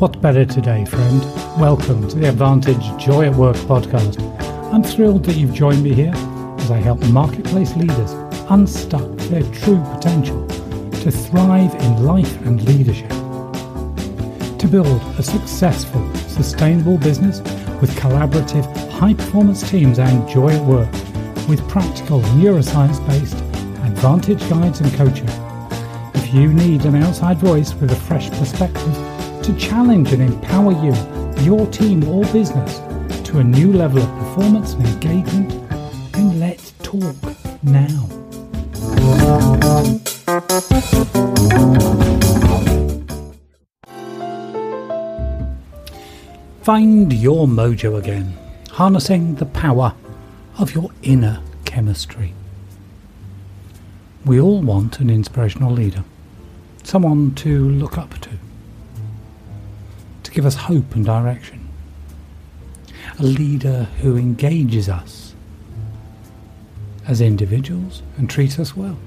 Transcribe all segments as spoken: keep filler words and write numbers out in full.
What's better today, friend? Welcome to the Advantage Joy at Work podcast. I'm thrilled that you've joined me here as I help marketplace leaders unstuck their true potential to thrive in life and leadership. To build a successful, sustainable business with collaborative, high-performance teams and joy at work with practical, neuroscience-based advantage guides and coaching. If you need an outside voice with a fresh perspective to challenge and empower you, your team or business to a new level of performance and engagement, then let's talk now. Find your mojo again, harnessing the power of your inner chemistry. We all want an inspirational leader, someone to look up to, to give us hope and direction, a leader who engages us as individuals and treats us well,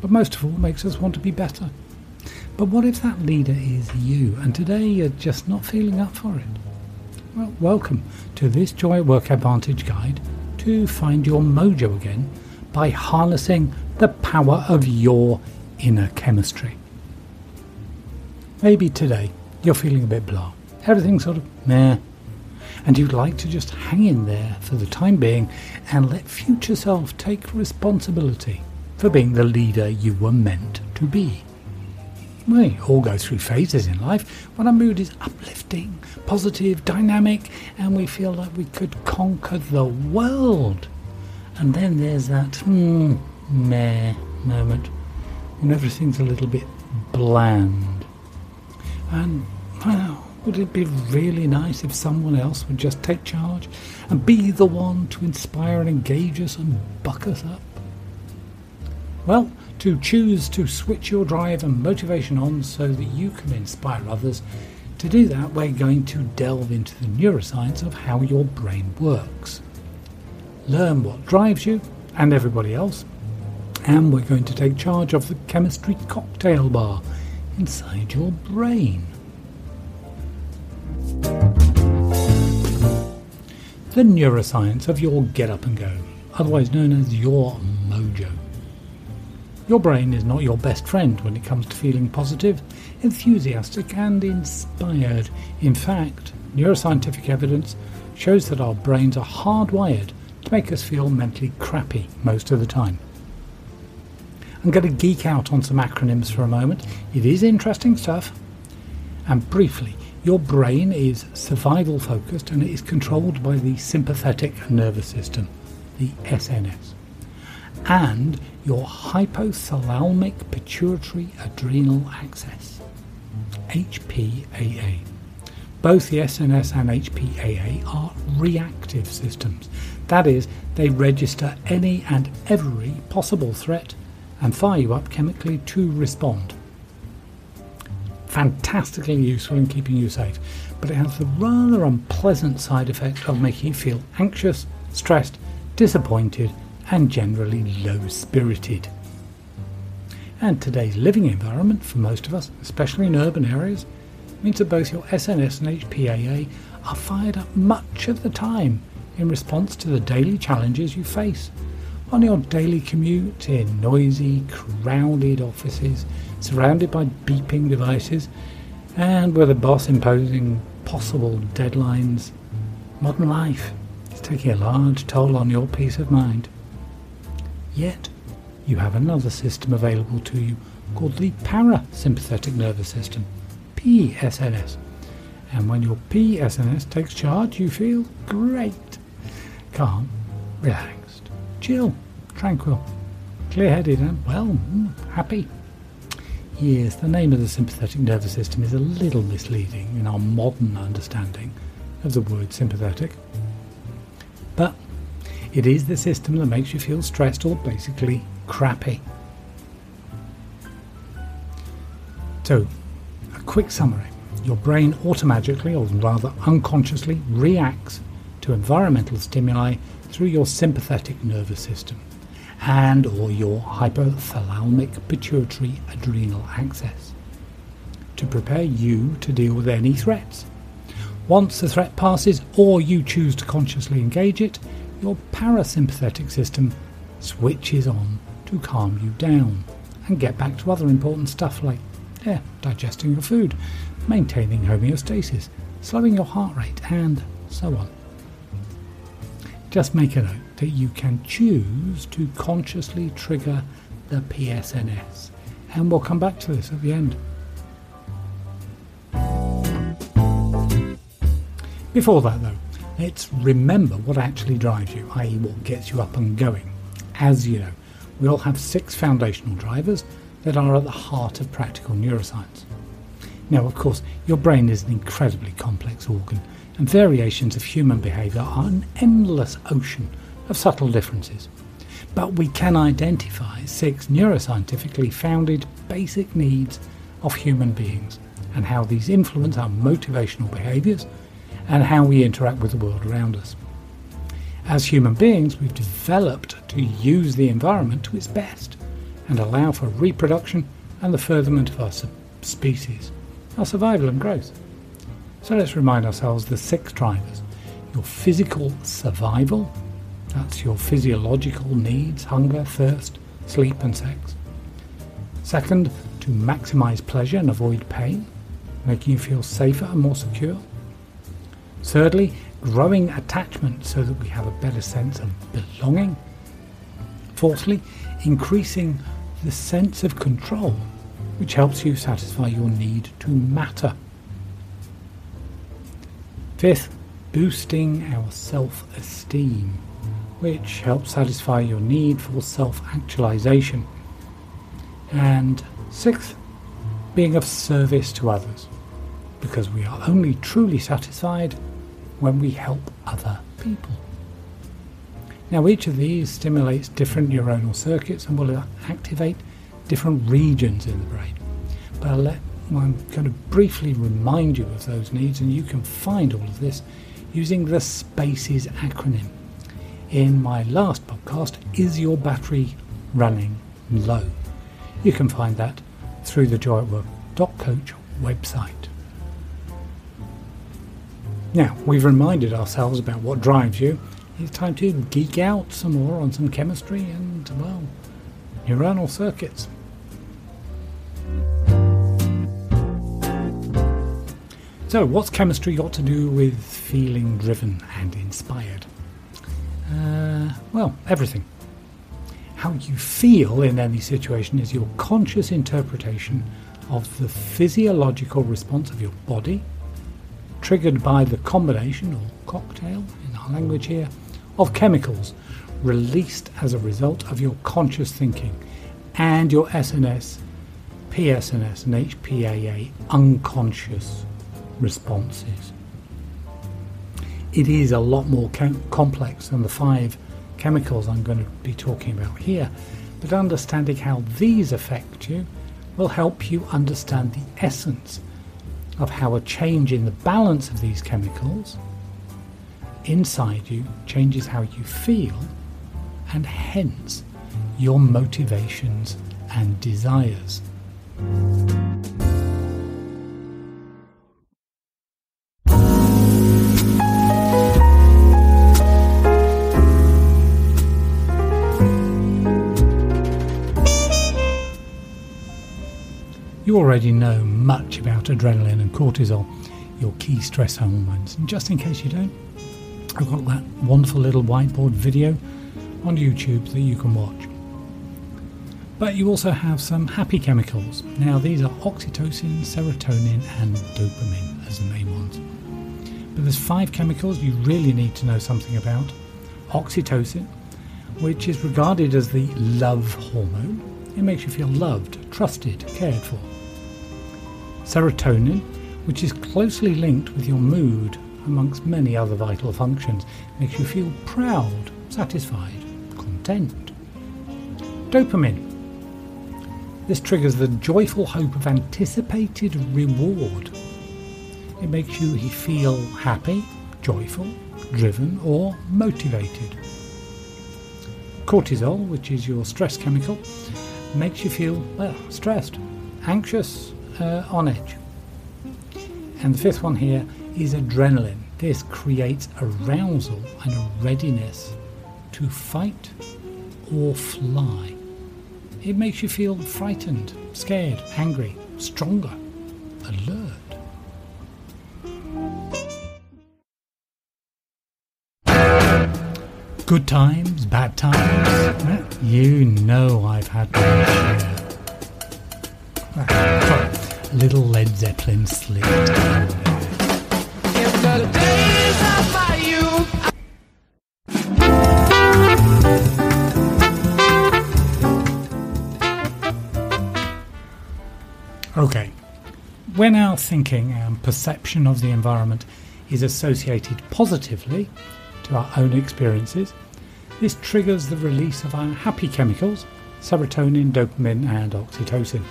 but most of all makes us want to be better. But what if that leader is you, and today you're just not feeling up for it? Well, welcome to this Joy at Work Advantage Guide to find your mojo again by harnessing the power of your inner chemistry. Maybe today you're feeling a bit blah, everything's sort of meh, and you'd like to just hang in there for the time being and let future self take responsibility for being the leader you were meant to be. We all go through phases in life when our mood is uplifting, positive, dynamic, and we feel like we could conquer the world. And then there's that hmm, meh moment when everything's a little bit bland. And, well, would it be really nice if someone else would just take charge and be the one to inspire and engage us and buck us up? Well, to choose to switch your drive and motivation on so that you can inspire others, to do that we're going to delve into the neuroscience of how your brain works. Learn what drives you and everybody else, and we're going to take charge of the chemistry cocktail bar inside your brain. The neuroscience of your get up and go, otherwise known as your mojo. Your brain is not your best friend when it comes to feeling positive, enthusiastic and inspired. In fact, neuroscientific evidence shows that our brains are hardwired to make us feel mentally crappy most of the time. I'm going to geek out on some acronyms for a moment. It is interesting stuff. And briefly, your brain is survival focused and it is controlled by the sympathetic nervous system, the S N S, and your hypothalamic pituitary adrenal axis, H P A A. Both the S N S and H P A A are reactive systems. That is, they register any and every possible threat and fire you up chemically to respond. Fantastically useful in keeping you safe, but it has the rather unpleasant side effect of making you feel anxious, stressed, disappointed and generally low-spirited. And today's living environment for most of us, especially in urban areas, means that both your S N S and H P A A are fired up much of the time in response to the daily challenges you face on your daily commute, in noisy, crowded offices, surrounded by beeping devices, and with a boss imposing possible deadlines. Modern life is taking a large toll on your peace of mind. Yet, you have another system available to you called the parasympathetic nervous system, P S N S. And when your P S N S takes charge, you feel great, calm, relaxed, chill, tranquil, clear-headed and, well, happy. Yes, the name of the sympathetic nervous system is a little misleading in our modern understanding of the word sympathetic. But it is the system that makes you feel stressed or basically crappy. So, a quick summary. Your brain automatically, or rather unconsciously, reacts to environmental stimuli through your sympathetic nervous system and or your hypothalamic pituitary adrenal axis. to prepare you to deal with any threats. Once the threat passes, or you choose to consciously engage it, your parasympathetic system switches on to calm you down and get back to other important stuff like yeah, digesting your food, maintaining homeostasis, slowing your heart rate, and so on. Just make a note that you can choose to consciously trigger the P S N S, and we'll come back to this at the end. Before that though, let's remember what actually drives you, that is what gets you up and going. As you know, we all have six foundational drivers that are at the heart of practical neuroscience. Now, of course, your brain is an incredibly complex organ, and variations of human behaviour are an endless ocean of subtle differences. But we can identify six neuroscientifically founded basic needs of human beings, and how these influence our motivational behaviours and how we interact with the world around us. As human beings, we've developed to use the environment to its best and allow for reproduction and the furtherment of our species, our survival and growth. So let's remind ourselves the six drivers. Your physical survival, that's your physiological needs, hunger, thirst, sleep and sex. Second, to maximise pleasure and avoid pain, making you feel safer and more secure. Thirdly, growing attachment so that we have a better sense of belonging. Fourthly, increasing the sense of control, which helps you satisfy your need to matter. Fifth, boosting our self-esteem, which helps satisfy your need for self-actualization. And sixth, being of service to others, because we are only truly satisfied when we help other people. Now, each of these stimulates different neuronal circuits and will activate different regions in the brain. But I'll let, well, I'm going to briefly remind you of those needs, and you can find all of this using the SPACES acronym in my last podcast, Is Your Battery Running Low? You can find that through the joy at work dot coach website. Now, we've reminded ourselves about what drives you. It's time to geek out some more on some chemistry and, well, neuronal circuits. So, what's chemistry got to do with feeling driven and inspired? Uh, well, everything. How you feel in any situation is your conscious interpretation of the physiological response of your body, triggered by the combination, or cocktail in our language here, of chemicals released as a result of your conscious thinking and your S N S, P S N S and H P A A unconscious responses. It is a lot more com- complex than the five chemicals I'm going to be talking about here, but understanding how these affect you will help you understand the essence of how a change in the balance of these chemicals inside you changes how you feel, and hence your motivations and desires. You already know much about adrenaline and cortisol, your key stress hormones, and just in case you don't, I've got that wonderful little whiteboard video on YouTube that you can watch. But you also have some happy chemicals. Now, these are oxytocin, serotonin and dopamine as the main ones. But there's five chemicals you really need to know something about. Oxytocin, which is regarded as the love hormone. It makes you feel loved, trusted, cared for. Serotonin, which is closely linked with your mood, amongst many other vital functions, makes you feel proud, satisfied, content. Dopamine. This triggers the joyful hope of anticipated reward. It makes you feel happy, joyful, driven, or motivated. Cortisol, which is your stress chemical, makes you feel well, stressed, anxious, uh, on edge, And the fifth one here is adrenaline. This creates arousal and a readiness to fight or fly. It makes you feel frightened, scared, angry, stronger, alert. Good times, bad times, you know I've had my share. Little Led Zeppelin slid. If the days are by you. Okay, when our thinking and perception of the environment is associated positively to our own experiences, this triggers the release of our happy chemicals, serotonin, dopamine and oxytocin.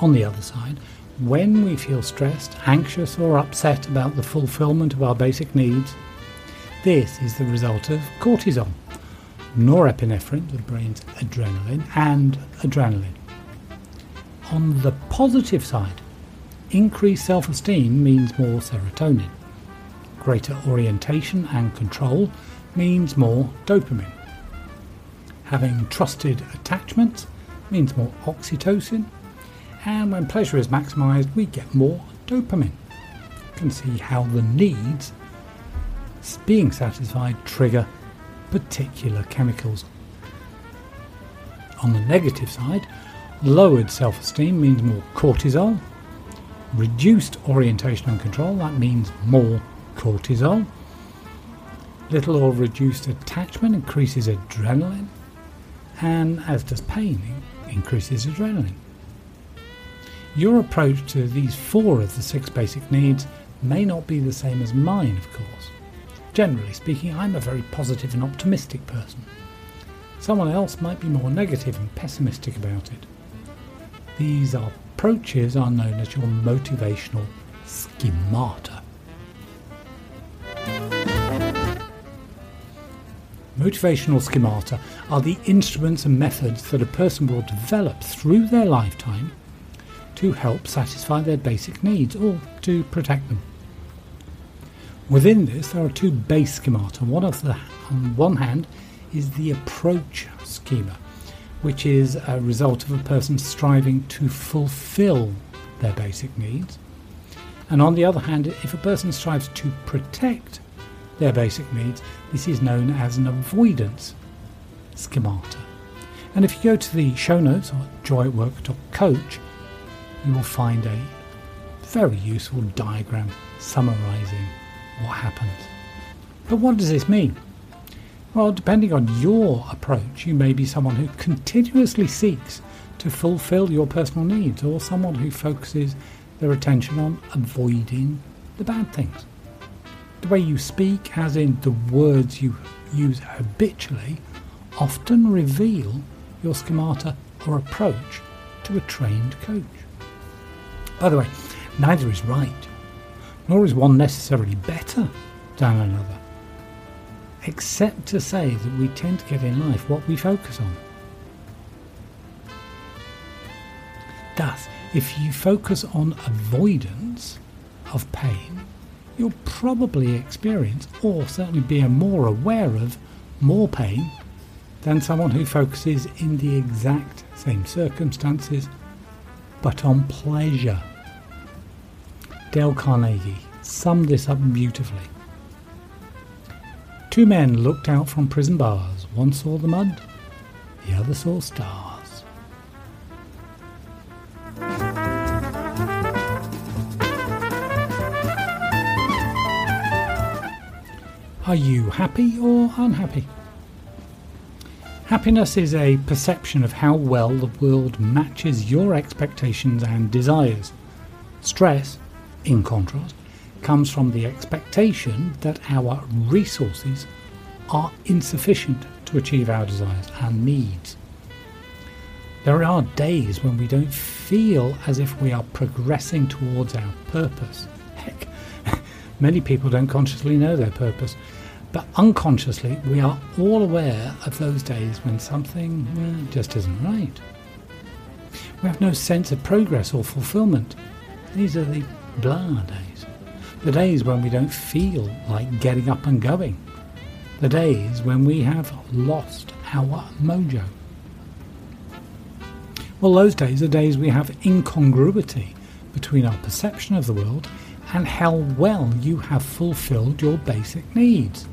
On the other side, when we feel stressed, anxious or upset about the fulfillment of our basic needs, this is the result of cortisol, norepinephrine, the brain's adrenaline, and adrenaline. On the positive side, increased self-esteem means more serotonin. Greater orientation and control means more dopamine. Having trusted attachments means more oxytocin, and when pleasure is maximised we get more dopamine. You can see how the needs being satisfied trigger particular chemicals. On the negative side, lowered self-esteem means more cortisol, reduced orientation and control, that means more cortisol. Little or reduced attachment increases adrenaline, and as does pain increases adrenaline. Your approach to these four of the six basic needs may not be the same as mine, of course. Generally speaking, I'm a very positive and optimistic person. Someone else might be more negative and pessimistic about it. These approaches are known as your motivational schemata. Motivational schemata are the instruments and methods that a person will develop through their lifetime to help satisfy their basic needs or to protect them. Within this, there are two base schemata. One of the, on one hand is the approach schema, which is a result of a person striving to fulfill their basic needs. And on the other hand, if a person strives to protect their basic needs, this is known as an avoidance schemata. And if you go to the show notes or joy at work dot coach, you will find a very useful diagram summarising what happens. But what does this mean? Well, depending on your approach, you may be someone who continuously seeks to fulfil your personal needs, or someone who focuses their attention on avoiding the bad things. The way you speak, as in the words you use habitually, often reveal your schemata or approach to a trained coach. By the way, neither is right, nor is one necessarily better than another, except to say that we tend to get in life what we focus on. Thus, if you focus on avoidance of pain, you'll probably experience, or certainly be more aware of, more pain than someone who focuses in the exact same circumstances but on pleasure. Dale Carnegie summed this up beautifully. Two men looked out from prison bars. One saw the mud, the other saw stars. Are you happy or unhappy? Happiness is a perception of how well the world matches your expectations and desires. Stress, in contrast, comes from the expectation that our resources are insufficient to achieve our desires and needs. There are days when we don't feel as if we are progressing towards our purpose. Heck, many people don't consciously know their purpose, but unconsciously we are all aware of those days when something well, just isn't right. We have no sense of progress or fulfillment. These are the blah days. The days when we don't feel like getting up and going. The days when we have lost our mojo. Well, those days are days we have incongruity between our perception of the world and how well you have fulfilled your basic needs.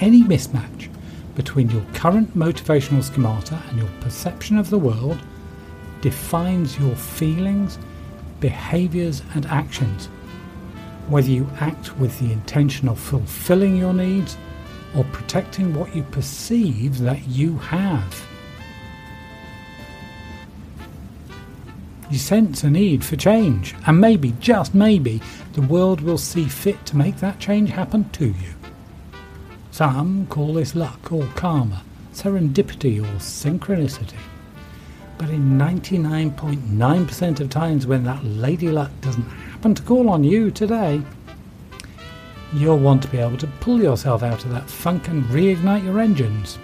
Any mismatch between your current motivational schemata and your perception of the world defines your feelings, behaviours and actions, whether you act with the intention of fulfilling your needs or protecting what you perceive that you have. You sense a need for change, and maybe, just maybe, the world will see fit to make that change happen to you. Some call this luck or karma, serendipity or synchronicity. But in ninety-nine point nine percent of times when that lady luck doesn't happen to call on you today, you'll want to be able to pull yourself out of that funk and reignite your engines.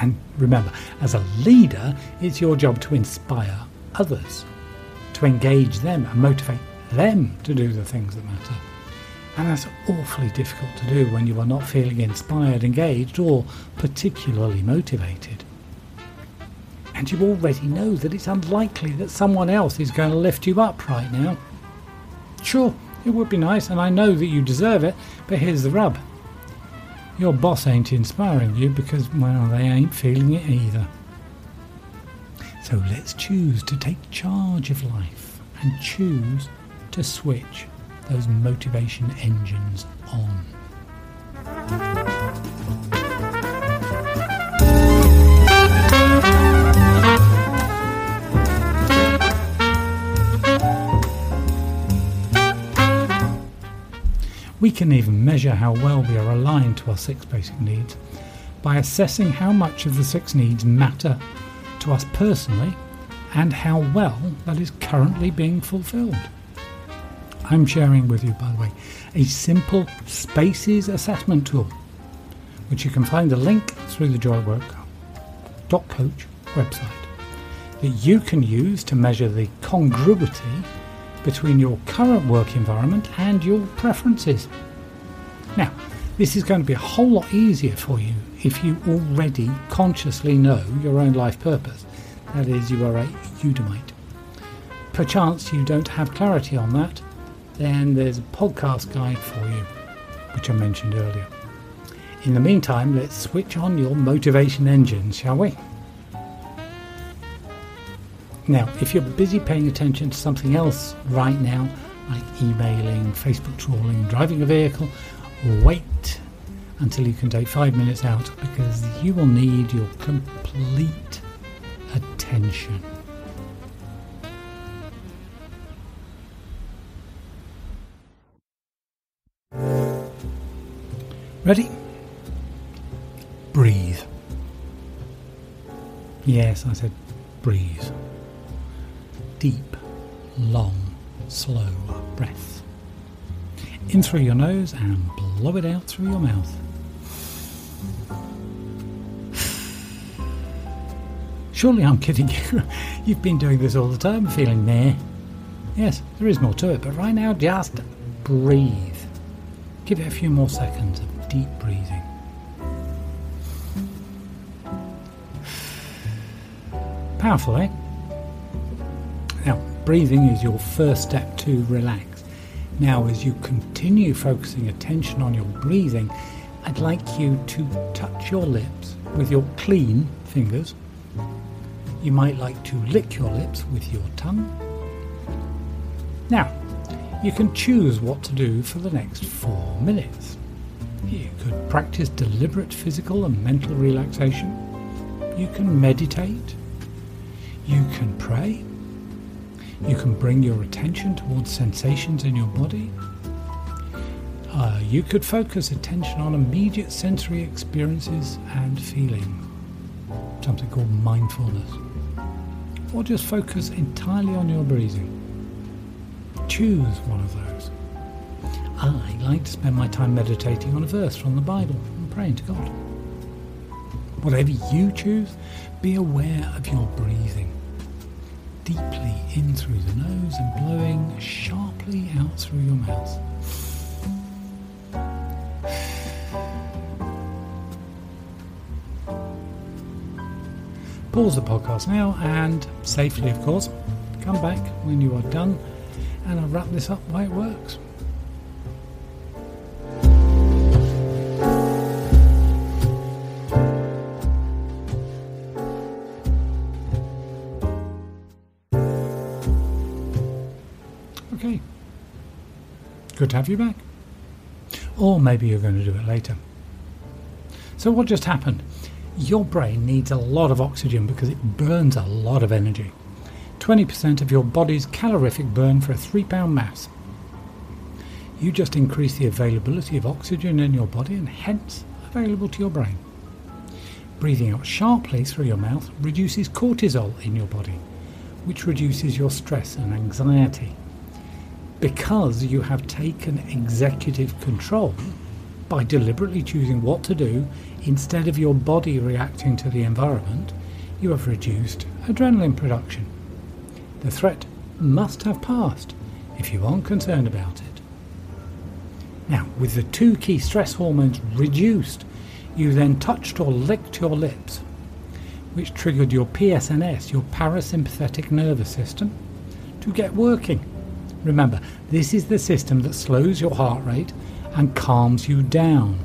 And remember, as a leader, it's your job to inspire others, to engage them and motivate them to do the things that matter. And that's awfully difficult to do when you are not feeling inspired, engaged, or particularly motivated. And you already know that it's unlikely that someone else is going to lift you up right now. Sure, it would be nice, and I know that you deserve it, but here's the rub. Your boss ain't inspiring you because, well, they ain't feeling it either. So let's choose to take charge of life and choose to switch those motivation engines on. We can even measure how well we are aligned to our six basic needs by assessing how much of the six needs matter to us personally and how well that is currently being fulfilled. I'm sharing with you, by the way, a simple SPACES assessment tool, which you can find a link through the joy work dot coach website that you can use to measure the congruity between your current work environment and your preferences. Now, this is going to be a whole lot easier for you if you already consciously know your own life purpose. That is, you are a Eudemite. Perchance you don't have clarity on that, then there's a podcast guide for you, which I mentioned earlier. In the meantime, let's switch on your motivation engines, shall we? Now, if you're busy paying attention to something else right now, like emailing, Facebook trawling, driving a vehicle, wait until you can take five minutes out because you will need your complete attention. Ready? Breathe. Yes, I said breathe. Deep, long, slow breath. In through your nose and blow it out through your mouth. Surely I'm kidding you. You've been doing this all the time, feeling meh. Yes, there is more to it, but right now just breathe. Give it a few more seconds of deep breathing. Powerful, eh? Now, breathing is your first step to relax. Now, as you continue focusing attention on your breathing, I'd like you to touch your lips with your clean fingers. You might like to lick your lips with your tongue. Now, you can choose what to do for the next four minutes. You could practice deliberate physical and mental relaxation. You can meditate. You can pray. You can bring your attention towards sensations in your body. Uh, you could focus attention on immediate sensory experiences and feelings, something called mindfulness. Or just focus entirely on your breathing. Choose one of those. I like to spend my time meditating on a verse from the Bible and praying to God. Whatever you choose, be aware of your breathing. deeply in through the nose and blowing sharply out through your mouth. Pause the podcast now and, safely of course, come back when you are done and I'll wrap this up why it works. Okay, good to have you back. Or maybe you're going to do it later. So what just happened? Your brain needs a lot of oxygen because it burns a lot of energy. twenty percent of your body's calorific burn for a three pound mass. You just increase the availability of oxygen in your body and hence available to your brain. Breathing out sharply through your mouth reduces cortisol in your body, which reduces your stress and anxiety. Because you have taken executive control by deliberately choosing what to do instead of your body reacting to the environment, you have reduced adrenaline production. The threat must have passed if you aren't concerned about it. Now, with the two key stress hormones reduced, you then touched or licked your lips, which triggered your P S N S, your parasympathetic nervous system, to get working. Remember, this is the system that slows your heart rate and calms you down.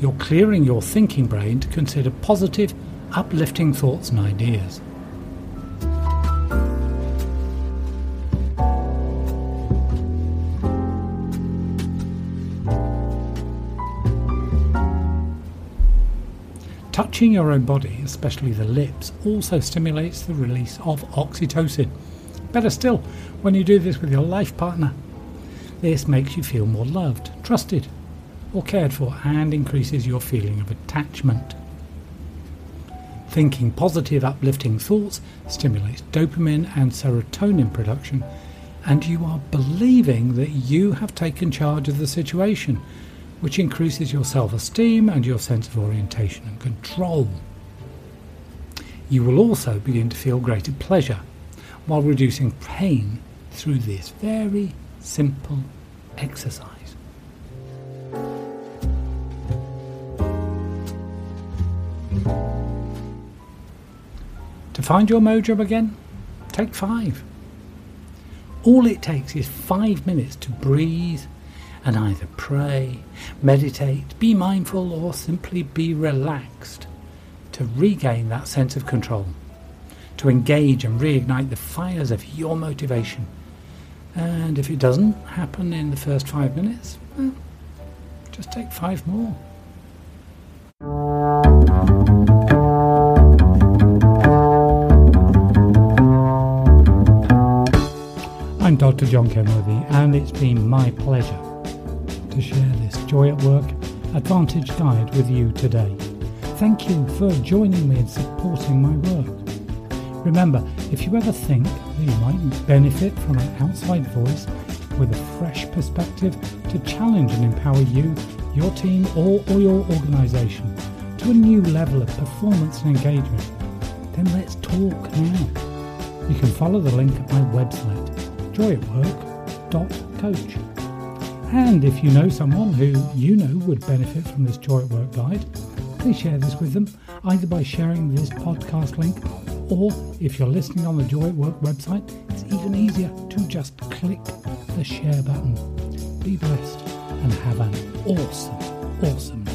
You're clearing your thinking brain to consider positive, uplifting thoughts and ideas. Touching your own body, especially the lips, also stimulates the release of oxytocin. Better still, when you do this with your life partner, this makes you feel more loved, trusted, or cared for, and increases your feeling of attachment. Thinking positive, uplifting thoughts stimulates dopamine and serotonin production, and you are believing that you have taken charge of the situation, which increases your self-esteem and your sense of orientation and control. You will also begin to feel greater pleasure, while reducing pain through this very simple exercise. To find your mojo again, take five. All it takes is five minutes to breathe and either pray, meditate, be mindful, or simply be relaxed to regain that sense of control, to engage and reignite the fires of your motivation. And if it doesn't happen in the first five minutes, well, just take five more. I'm Doctor John Kenworthy, and it's been my pleasure to share this Joy at Work Advantage Guide with you today. Thank you for joining me and supporting my work. Remember, if you ever think that you might benefit from an outside voice with a fresh perspective to challenge and empower you, your team, or, or your organisation to a new level of performance and engagement, then let's talk now. You can follow the link at my website, joy at work dot coach. And if you know someone who you know would benefit from this Joy at Work guide, please share this with them, either by sharing this podcast link, or if you're listening on the Joy at Work website, it's even easier to just click the share button. Be blessed and have an awesome, awesome day.